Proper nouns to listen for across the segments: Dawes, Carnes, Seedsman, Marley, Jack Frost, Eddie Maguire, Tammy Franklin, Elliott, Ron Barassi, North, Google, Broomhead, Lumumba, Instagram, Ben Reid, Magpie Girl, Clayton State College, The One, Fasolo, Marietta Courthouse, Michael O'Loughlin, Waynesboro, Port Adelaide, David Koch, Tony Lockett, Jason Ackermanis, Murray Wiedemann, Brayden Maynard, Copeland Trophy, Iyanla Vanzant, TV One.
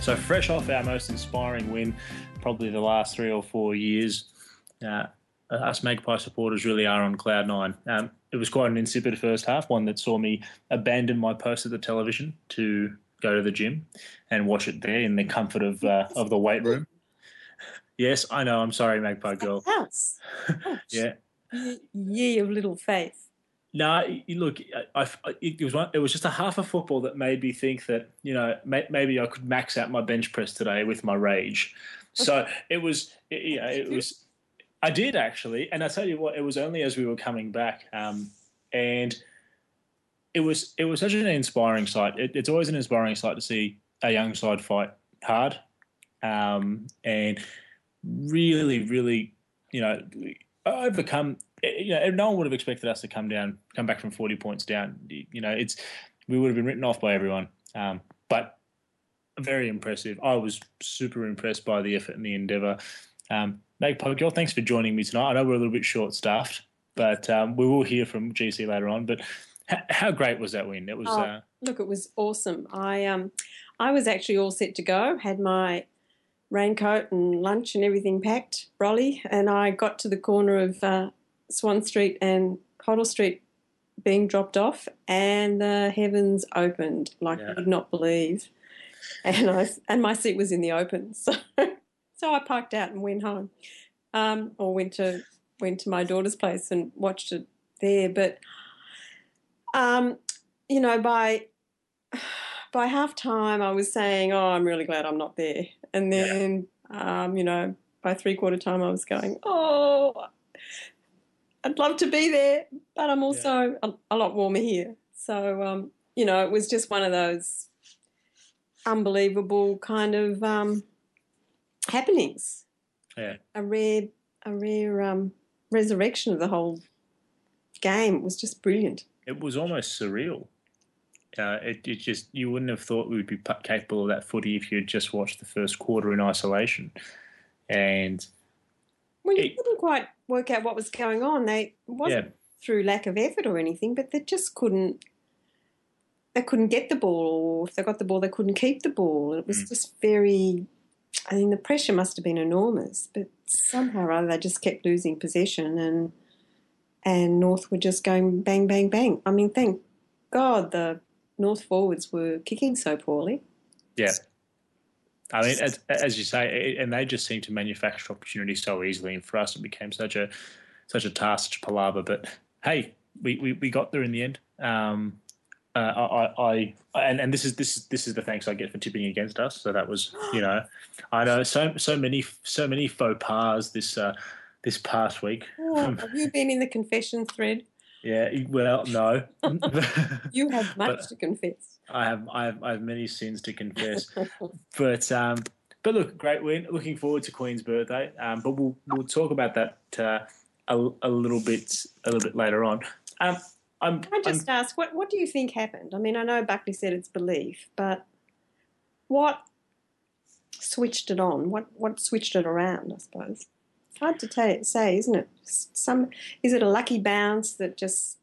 So fresh off our most inspiring win, probably the last 3 or 4 years, us Magpie supporters really are on cloud nine. It was quite an insipid first half, one that saw me abandon my post at the television to go to the gym and watch it there in the comfort of the weight room. Yes, I know. I'm sorry, Magpie Girl. House. Yeah. Ye of little faith. No, look, it was just a half of football that made me think that, you know, maybe I could max out my bench press today with my rage. So it was. I did actually, and I tell you what, it was only as we were coming back, and it was such an inspiring sight. It's always an inspiring sight to see a young side fight hard, and really, really, you know, overcome. You know, no one would have expected us to come back from 40 points down. You know, we would have been written off by everyone. But very impressive. I was super impressed by the effort and the endeavour. Magpie Girl, thanks for joining me tonight. I know we're a little bit short-staffed, but we will hear from GC later on. But how great was that win? It was. Look, it was awesome. I was actually all set to go. Had my raincoat and lunch and everything packed, brolly, and I got to the corner of Swan Street and Coddle Street being dropped off, and the heavens opened like I could not believe. And my seat was in the open, so I parked out and went home, or went to my daughter's place and watched it there. But you know, by half time I was saying, "Oh, I'm really glad I'm not there," and then you know, by three-quarter time I was going, "Oh, I'd love to be there, but I'm also a lot warmer here." So, you know, it was just one of those unbelievable kind of happenings. Yeah. A rare resurrection of the whole game. It was just brilliant. It was almost surreal. It just, you wouldn't have thought we would be capable of that footy if you'd just watched the first quarter in isolation. And well, you couldn't quite work out what was going on. They wasn't through lack of effort or anything, but they just couldn't. They couldn't get the ball, or if they got the ball, they couldn't keep the ball. It was just very. I mean, the pressure must have been enormous, but somehow or other they just kept losing possession, and North were just going bang, bang, bang. I mean, thank God the North forwards were kicking so poorly. Yeah. I mean, as you say, and they just seem to manufacture opportunities so easily, and for us it became such a task, such a palaver. But hey, we got there in the end. And this is the thanks I get for tipping against us. So that was, you know, I know so many faux pas this past week. Oh, have you been in the confession thread? Yeah, well, no. You have much to confess. I have many sins to confess. But look, great win. Looking forward to Queen's birthday. But we'll talk about that a little bit later on. Can I just ask, what do you think happened? I mean, I know Buckley said it's belief, but what switched it on? What switched it around? I suppose. Hard to say, isn't it? Is it a lucky bounce that just?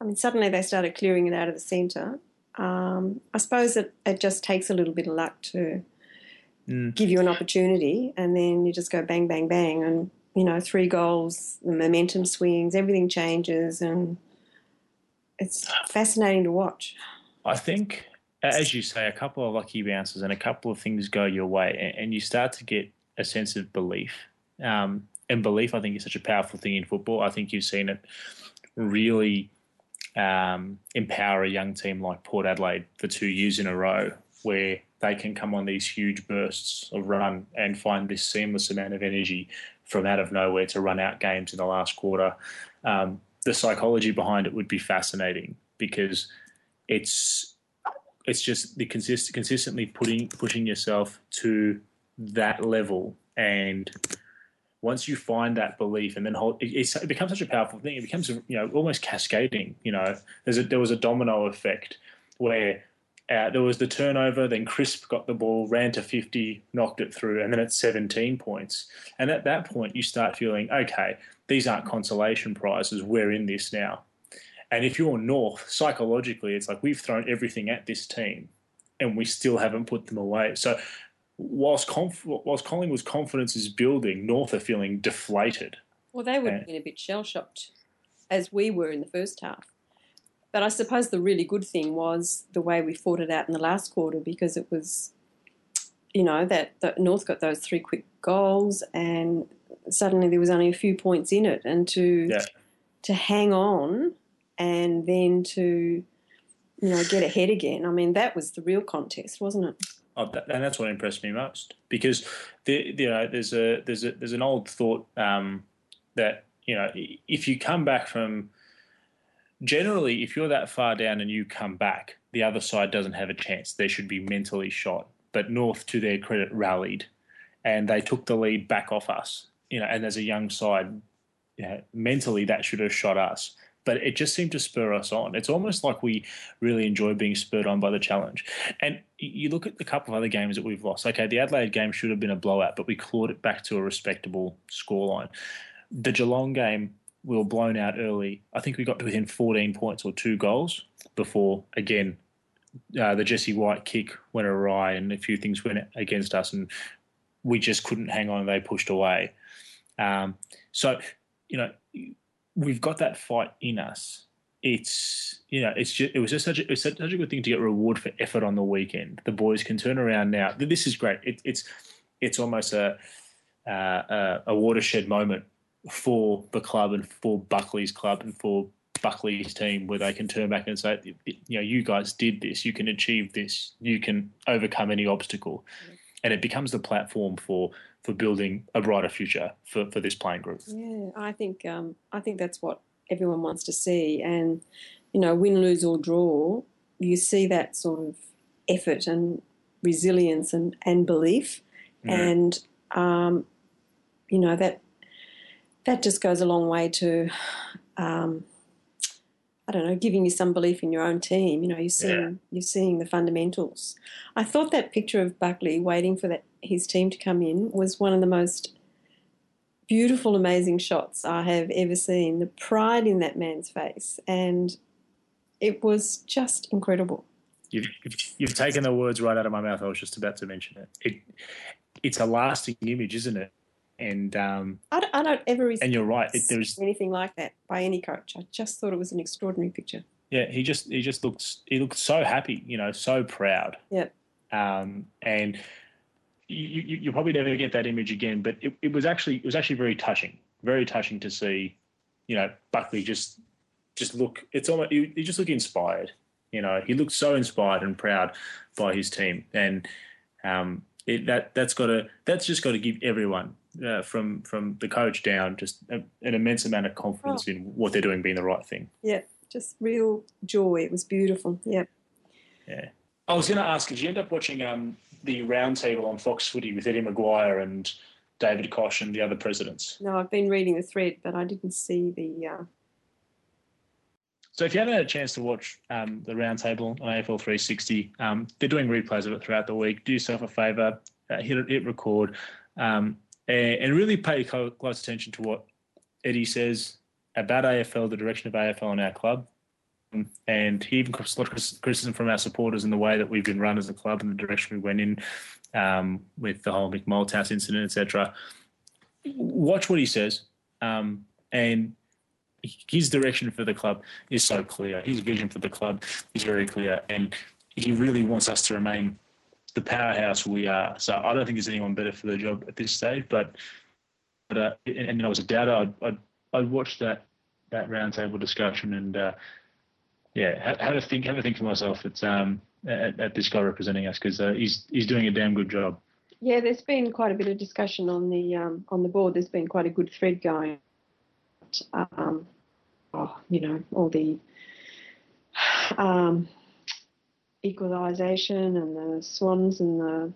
I mean, suddenly they started clearing it out of the centre. I suppose it just takes a little bit of luck to give you an opportunity, and then you just go bang, bang, bang, and you know, 3 goals, the momentum swings, everything changes, and it's fascinating to watch. I think, as you say, a couple of lucky bounces and a couple of things go your way, and you start to get a sense of belief. And belief, I think, is such a powerful thing in football. I think you've seen it really empower a young team like Port Adelaide for 2 years in a row, where they can come on these huge bursts of run and find this seamless amount of energy from out of nowhere to run out games in the last quarter. The psychology behind it would be fascinating, because it's just the consistently pushing yourself to that level. And once you find that belief, and then it becomes such a powerful thing. It becomes, you know, almost cascading. You know, there was a domino effect where there was the turnover, then Crisp got the ball, ran to 50, knocked it through, and then it's 17 points. And at that point, you start feeling, okay, these aren't consolation prizes. We're in this now. And if you're North, psychologically, it's like, we've thrown everything at this team. and we still haven't put them away. So whilst Collingwood's confidence is building, North are feeling deflated. Well, they would have been a bit shell-shocked, as we were in the first half. But I suppose the really good thing was the way we fought it out in the last quarter, because it was, you know, that North got those three quick goals and suddenly there was only a few points in it. And to hang on and then to, you know, get ahead again, I mean, that was the real contest, wasn't it? Oh, and that's what impressed me most, because there's an old thought that, you know, if you come back from, generally if you're that far down and you come back, the other side doesn't have a chance. They should be mentally shot. But North, to their credit, rallied and they took the lead back off us. You know, and as a young side, you know, mentally that should have shot us. But it just seemed to spur us on. It's almost like we really enjoy being spurred on by the challenge. And you look at the couple of other games that we've lost. Okay, the Adelaide game should have been a blowout, but we clawed it back to a respectable scoreline. The Geelong game, we were blown out early. I think we got to within 14 points or 2 goals before, again, the Jesse White kick went awry and a few things went against us and we just couldn't hang on and they pushed away. So, you know, we've got that fight in us. It's, you know, it was such a good thing to get reward for effort on the weekend. The boys can turn around now. This is great. It's almost a watershed moment for the club and for Buckley's club and for Buckley's team, where they can turn back and say, you know, you guys did this, you can achieve this, you can overcome any obstacle. Yeah. And it becomes the platform for building a brighter future for this playing group. Yeah, I think that's what everyone wants to see. And, you know, win, lose or draw, you see that sort of effort and resilience and belief. Yeah. And, you know, that just goes a long way to I don't know, giving you some belief in your own team. You know, you're seeing the fundamentals. I thought that picture of Buckley waiting for his team to come in was one of the most beautiful, amazing shots I have ever seen. The pride in that man's face, and it was just incredible. You've taken the words right out of my mouth. I was just about to mention it. It's a lasting image, isn't it? And I don't ever receive anything like that by any coach. I just thought it was an extraordinary picture. Yeah, he just looked so happy, you know, so proud. Yeah. And you probably never get that image again. But it was actually very touching to see. You know, Buckley just look. It's almost he just looked inspired. You know, he looked so inspired and proud by his team, and that's just got to give everyone. From the coach down, just an immense amount of confidence in what they're doing being the right thing. Yeah, just real joy. It was beautiful. Yeah. Yeah. I was going to ask, did you end up watching the roundtable on Fox Footy with Eddie Maguire and David Koch and the other presidents? No, I've been reading the thread, but I didn't see the. So if you haven't had a chance to watch the roundtable on AFL 360, they're doing replays of it throughout the week. Do yourself a favour, hit record. And really pay close attention to what Eddie says about AFL, the direction of AFL and our club. And he even got a lot of criticism from our supporters in the way that we've been run as a club and the direction we went in with the whole Mick Malthouse incident, etc. Watch what he says. And his direction for the club is so clear. His vision for the club is very clear. And he really wants us to remain the powerhouse we are. So I don't think there's anyone better for the job at this stage. But I was a doubter. I'd watch that roundtable discussion and have a think for myself. It's at this guy representing us because he's doing a damn good job. Yeah, there's been quite a bit of discussion on the board. There's been quite a good thread going. You know, all the. Equalisation and the Swans and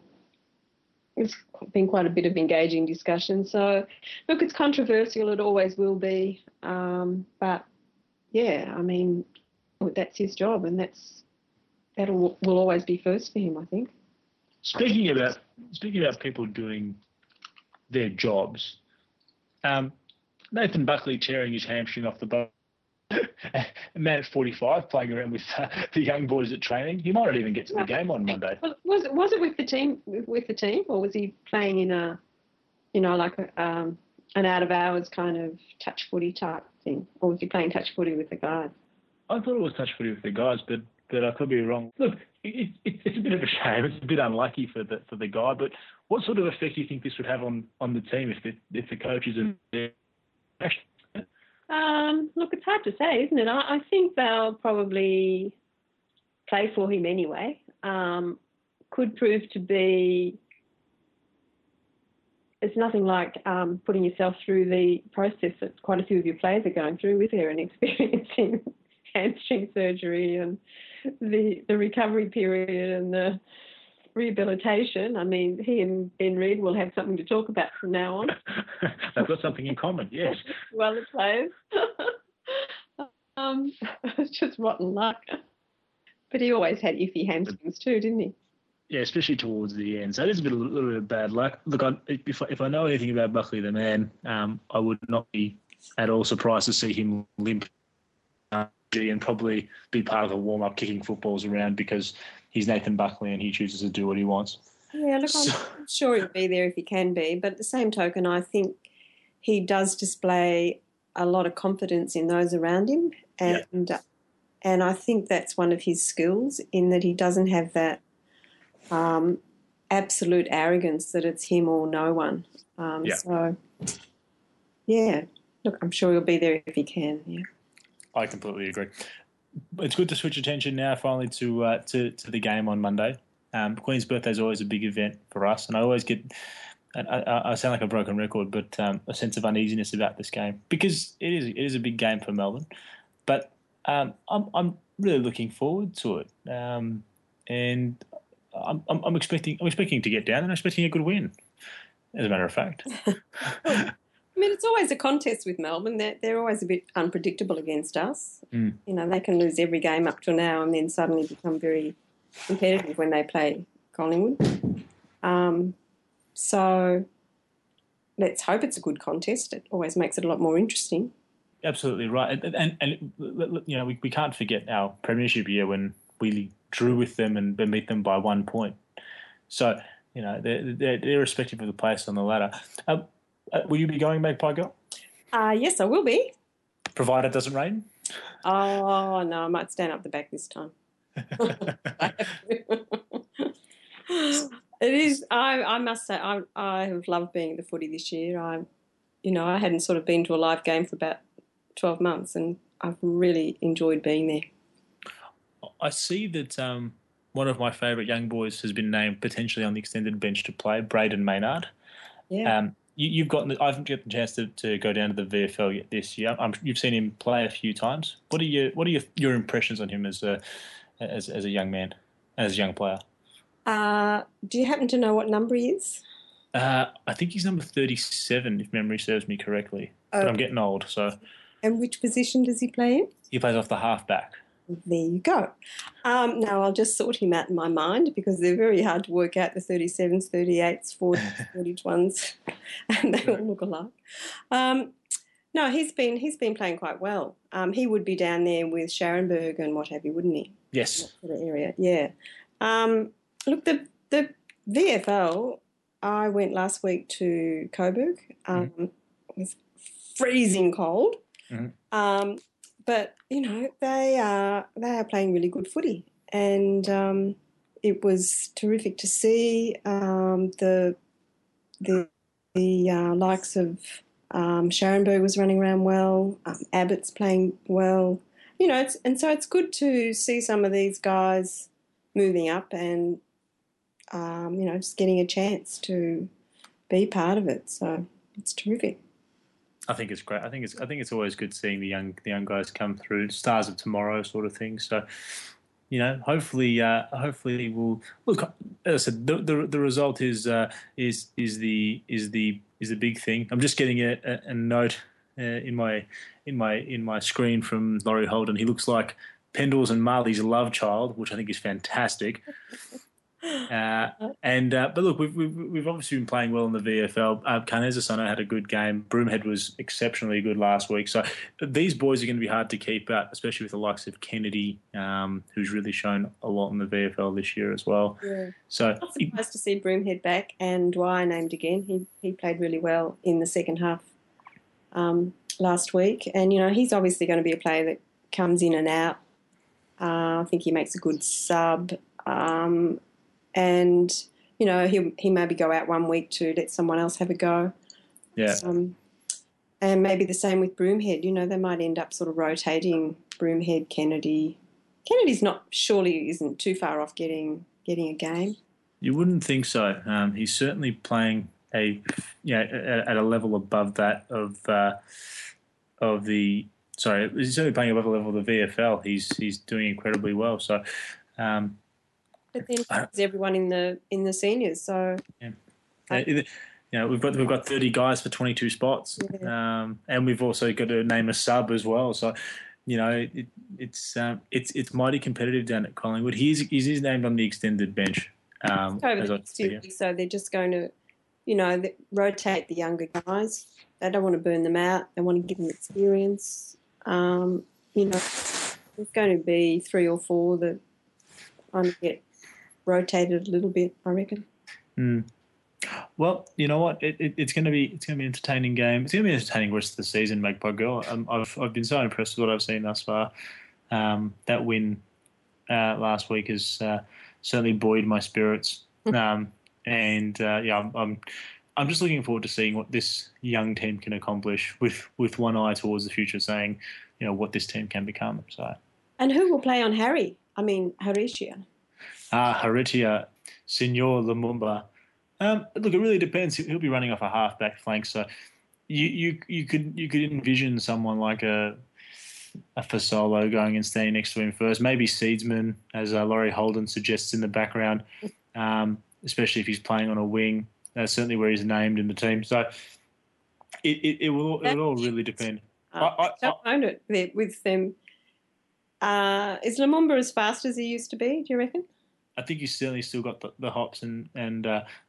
it's been quite a bit of engaging discussion. So, look, it's controversial. It always will be. But, yeah, I mean, that's his job and will always be first for him, I think. Speaking about people doing their jobs, Nathan Buckley tearing his hamstring off the boat a man at 45 playing around with the young boys at training. He might not even get to the game on Monday. Was it with the team? With the team, or was he playing in a, you know, like a, an out of hours kind of touch footy type thing, or was he playing touch footy with the guys? I thought it was touch footy with the guys, but I could be wrong. Look, it's a bit of a shame. It's a bit unlucky for the guy. But what sort of effect do you think this would have on the team if the coaches are there? Look, it's hard to say, isn't it? I think they'll probably play for him anyway. Could prove to be. It's nothing like putting yourself through the process that quite a few of your players are going through with her and experiencing hamstring surgery and the recovery period and the rehabilitation. I mean, he and Ben Reid will have something to talk about from now on. They've got something in common, yes. Well, the players. It's just rotten luck. But he always had iffy hamstrings too, didn't he? Yeah, especially towards the end. So it is a little bit of bad luck. Look, if I know anything about Buckley the man, I would not be at all surprised to see him limp and probably be part of the warm-up kicking footballs around because he's Nathan Buckley and he chooses to do what he wants. Yeah, look, I'm sure he'll be there if he can be, but at the same token, I think he does display a lot of confidence in those around him and I think that's one of his skills in that he doesn't have that absolute arrogance that it's him or no one. So, yeah, look, I'm sure he'll be there if he can, yeah. I completely agree. It's good to switch attention now finally to the game on Monday. Queen's Birthday is always a big event for us, and I always get – I sound like a broken record, but a sense of uneasiness about this game because it is a big game for Melbourne. But I'm really looking forward to it, and I'm expecting to get down and I'm expecting a good win, as a matter of fact. I mean, it's always a contest with Melbourne. They're always a bit unpredictable against us. Mm. You know, they can lose every game up till now and then suddenly become very competitive when they play Collingwood. So let's hope it's a good contest. It always makes it a lot more interesting. Absolutely right. And you know, we can't forget our premiership year when we drew with them and beat them by 1 point. So, you know, they're irrespective of the place on the ladder. Will you be going, Magpie Girl? Yes, I will be. Provided it doesn't rain? Oh, no, I might stand up the back this time. It is, I must say, I have loved being at the footy this year. I hadn't sort of been to a live game for about 12 months and I've really enjoyed being there. I see that one of my favourite young boys has been named potentially on the extended bench to play, Brayden Maynard. Yeah. I haven't got the chance to go down to the VFL yet this year. You've seen him play a few times. What are your impressions on him as a young man, as a young player? Do you happen to know what number he is? I think he's number 37, if memory serves me correctly. Okay. But I'm getting old, so. And which position does he play in? He plays off the halfback. There you go. Now, I'll just sort him out in my mind because they're very hard to work out, the 37s, 38s, 40s, 41s, and they all look alike. No, he's been playing quite well. He would be down there with Scharenberg and what have you, wouldn't he? Yes. In that sort of area, yeah. Look, the VFL, I went last week to Coburg. It was freezing cold. Mm-hmm. But, you know, they are playing really good footy and it was terrific to see the likes of Scharenberg was running around well, Abbott's playing well. You know, so it's good to see some of these guys moving up and, you know, just getting a chance to be part of it. So it's terrific. I think it's great. I think it's always good seeing the young guys come through, stars of tomorrow sort of thing. So, you know, hopefully we'll look. As I said, the result is the big thing. I'm just getting a note in my screen from Laurie Holden. He looks like Pendle's and Marley's love child, which I think is fantastic. But look, we've obviously been playing well in the VFL. Carnes, I know, had a good game. Broomhead was exceptionally good last week. So these boys are going to be hard to keep out, especially with the likes of Kennedy, who's really shown a lot in the VFL this year as well. Yeah. So I'm surprised to see Broomhead back and Dwyer named again. He played really well in the second half last week, and you know he's obviously going to be a player that comes in and out. I think he makes a good sub. And, you know, he maybe go out 1 week to let someone else have a go. Yeah. And maybe the same with Broomhead. You know, they might end up sort of rotating Broomhead, Kennedy. Kennedy's not surely isn't too far off getting a game. You wouldn't think so. He's certainly playing at a level above that he's certainly playing above the level of the VFL. He's doing incredibly well. So. But then there's everyone in the seniors, so yeah. We've got 30 guys for 22 spots, yeah. And we've also got to name a sub as well. So, you know, it's mighty competitive down at Collingwood. He's named on the extended bench. So they're just going to, you know, rotate the younger guys. They don't want to burn them out. They want to give them experience. You know, there's going to be 3 or 4 that kind of get rotated a little bit, I reckon. Well, you know what? It's going to be an entertaining game. It's going to be an entertaining rest of the season, Magpie Girl. I've been so impressed with what I've seen thus far. That win last week has certainly buoyed my spirits. I'm just looking forward to seeing what this young team can accomplish with one eye towards the future, saying, you know, what this team can become. So. And who will play on Haritia? Haritia, Signor Lumumba. Look, it really depends. He'll be running off a half-back flank, so you could envision someone like a Fasolo going and standing next to him first. Maybe Seedsman, as Laurie Holden suggests in the background, especially if he's playing on a wing. That's certainly where he's named in the team. So it will all really depend. I own it with them. Is Lumumba as fast as he used to be, do you reckon? I think he's certainly still got the hops and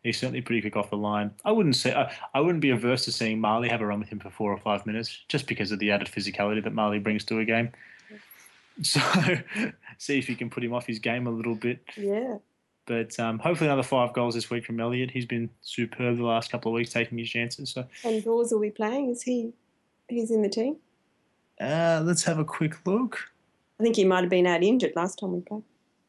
he's certainly pretty quick off the line. I wouldn't be averse to seeing Marley have a run with him for 4 or 5 minutes just because of the added physicality that Marley brings to a game. So see if you can put him off his game a little bit. Yeah. But hopefully another 5 goals this week from Elliott. He's been superb the last couple of weeks taking his chances. So. And Dawes will be playing. Is he's in the team? Let's have a quick look. I think he might have been out injured last time we played.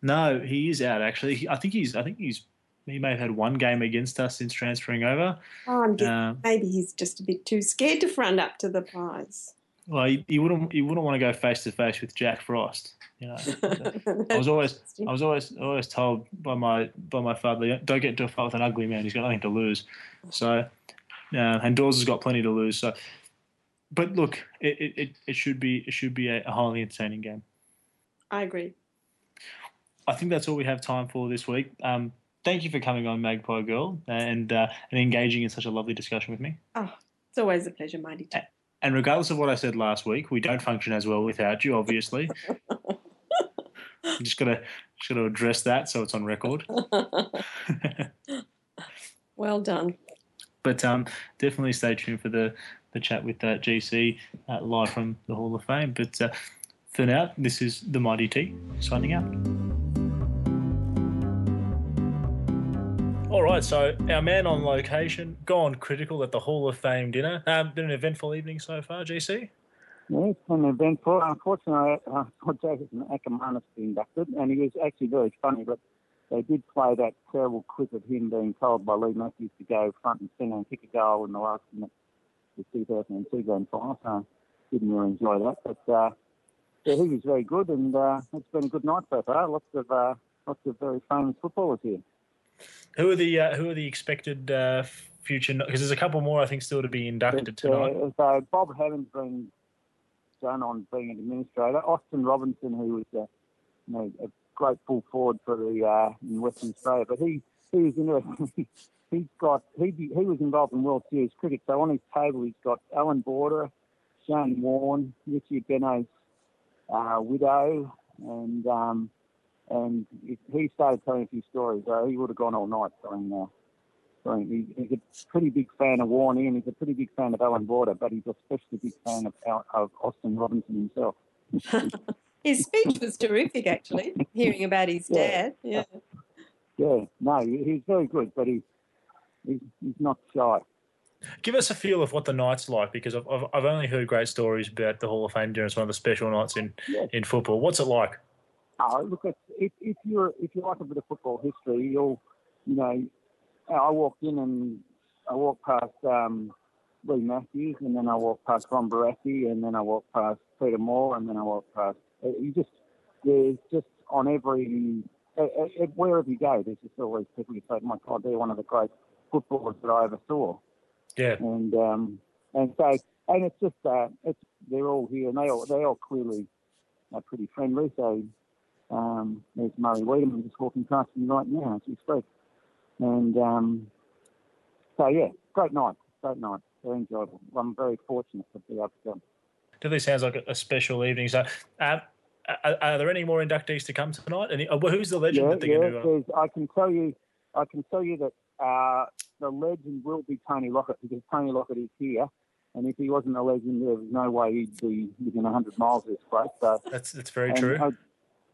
No, he is out actually. He may have had 1 game against us since transferring over. Oh, I'm guessing maybe he's just a bit too scared to front up to the Pies. Well, he wouldn't want to go face to face with Jack Frost. You know, I was always told by my father, don't get into a fight with an ugly man. He's got nothing to lose. So, and Dawes has got plenty to lose. So, but look, it should be a highly entertaining game. I agree. I think that's all we have time for this week. Thank you for coming on, Magpie Girl, and engaging in such a lovely discussion with me. Oh, it's always a pleasure, Mighty T. And regardless of what I said last week, we don't function as well without you, obviously. I'm just gonna address that so it's on record. Well done. But definitely stay tuned for the chat with GC live from the Hall of Fame. But for now, this is the Mighty T signing out. All right, so our man on location, gone critical at the Hall of Fame dinner. Been an eventful evening so far, GC? Yeah, it's been eventful. Unfortunately, I thought Jason Ackermanis inducted, and he was actually very funny, but they did play that terrible clip of him being told by Lee Matthews to go front and centre and kick a goal in the last minute of the 2002 grand final, so didn't really enjoy that. But he was very good, and it's been a good night so far. Lots of very famous footballers here. Who are the expected future? Because there's a couple more, I think, still to be inducted tonight. So Bob Hammond's been done on being an administrator. Austin Robinson, who was a great full forward for the in Western Australia, but he was interesting. he was involved in World Series cricket. So on his table, he's got Alan Border, Shane Warne, Richie Beno's widow, and And he started telling a few stories. He would have gone all night telling. He's a pretty big fan of Warne, and he's a pretty big fan of Alan Border, but he's especially a big fan of Austin Robinson himself. His speech was terrific, actually, hearing about his dad. Yeah. Yeah, no, he's very good, but he's not shy. Give us a feel of what the night's like, because I've only heard great stories about the Hall of Fame during one of the special nights in football. What's it like? Oh, look, if you like a bit of football history, I walked in and I walked past Lee Matthews, and then I walked past Ron Barassi, and then I walked past Peter Moore, and then I walked past. There's just on every. Wherever you go, there's just always people who say, "My God, they're one of the great footballers that I ever saw." Yeah, and it's just they're all here, and they all clearly are pretty friendly. So there's Murray Wiedemann just walking past me right now as we speak, and so yeah, great night, very enjoyable. I'm very fortunate to be able to come. Definitely sounds like a special evening. So. Are there any more inductees to come tonight? And who's the legend that they're going to? I can tell you that the legend will be Tony Lockett, because Tony Lockett is here, and if he wasn't a legend, there was no way he'd be within 100 miles of this place. So that's very true.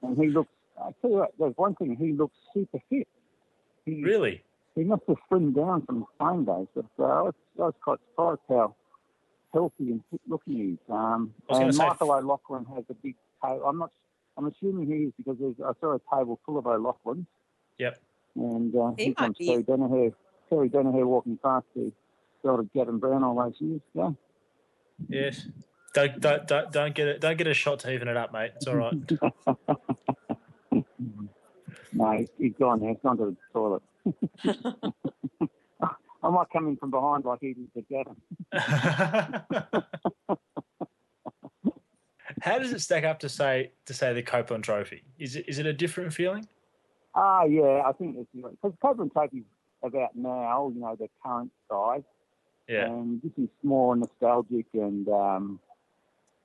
And he looks. I tell you what, there's one thing. He looks super fit. Really? He must have slimmed down from playing days. But I was quite surprised how healthy and fit looking he is. And Michael O'Loughlin has a big. I'm assuming he is, because I saw a table full of O'Loughlins. Yep. And here comes Terry Danaher. Terry Danaher walking past the sort of Gavin Brown all those years ago. Yes. Don't get it. Don't get a shot to even it up, mate. It's all right. No, he's gone. He's gone to the toilet. I might come in from behind like he did with Gavin. How does it stack up to say the Copeland Trophy? Is it a different feeling? Yeah, I think it's different. Because Copeland Trophy's about now, the current size. Yeah. And this is more nostalgic and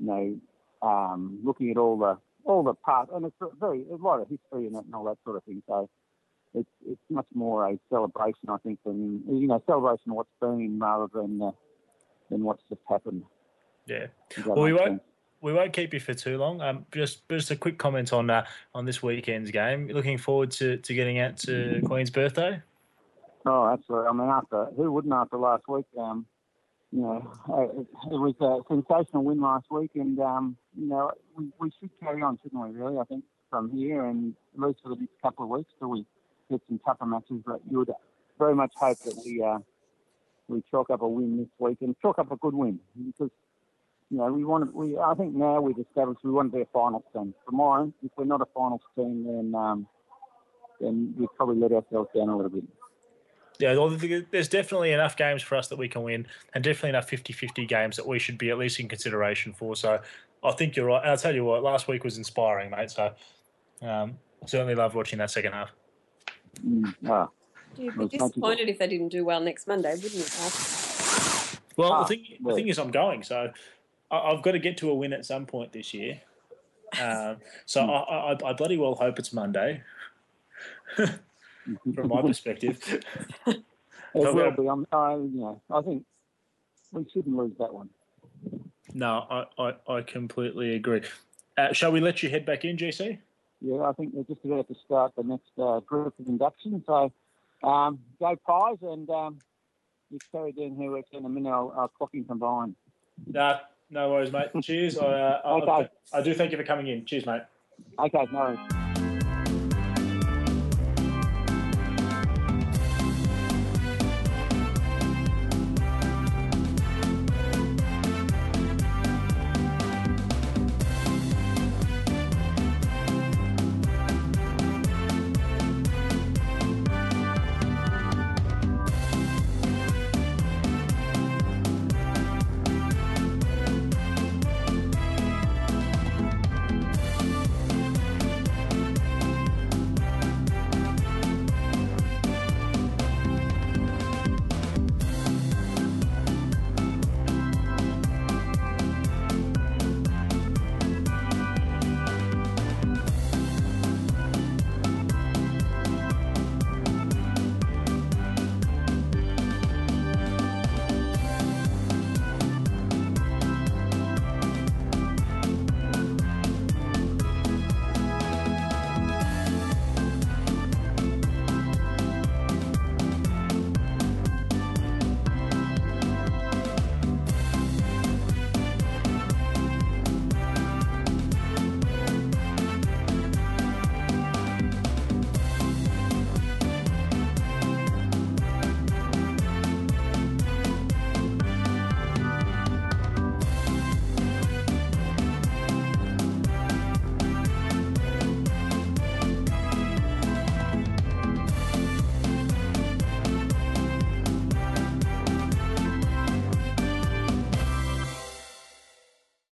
looking at all the parts, and it's a lot of history in it and all that sort of thing. So it's much more a celebration, I think, than celebration of what's been rather than what's just happened. Yeah. Well, we won't keep you for too long. Just a quick comment on this weekend's game. Looking forward to getting out to Queen's birthday? Oh, absolutely. I mean, who wouldn't after last week? It was a sensational win last week, and we should carry on, shouldn't we? Really, I think from here, and at least for the next couple of weeks till we get some tougher matches. But you would very much hope that we chalk up a win this week, and chalk up a good win, because. I think now we've established we want to be a finals team. Tomorrow, if we're not a finals team, then we've probably let ourselves down a little bit. Yeah, well, there's definitely enough games for us that we can win, and definitely enough 50-50 games that we should be at least in consideration for. So I think you're right. And I'll tell you what, last week was inspiring, mate. So I certainly loved watching that second half. You'd be disappointed if they didn't do well next Monday, wouldn't you? Well, the thing is I'm going, so... I've got to get to a win at some point this year. So I bloody well hope it's Monday from my perspective. It will be. I think we shouldn't lose that one. No, I completely agree. Shall we let you head back in, GC? Yeah, I think we're just about to start the next group of induction. So go Pies, and if Terry down here works in a minute, I'll clock in from behind. No worries, mate. Cheers. I do thank you for coming in. Cheers, mate. Okay, no worries.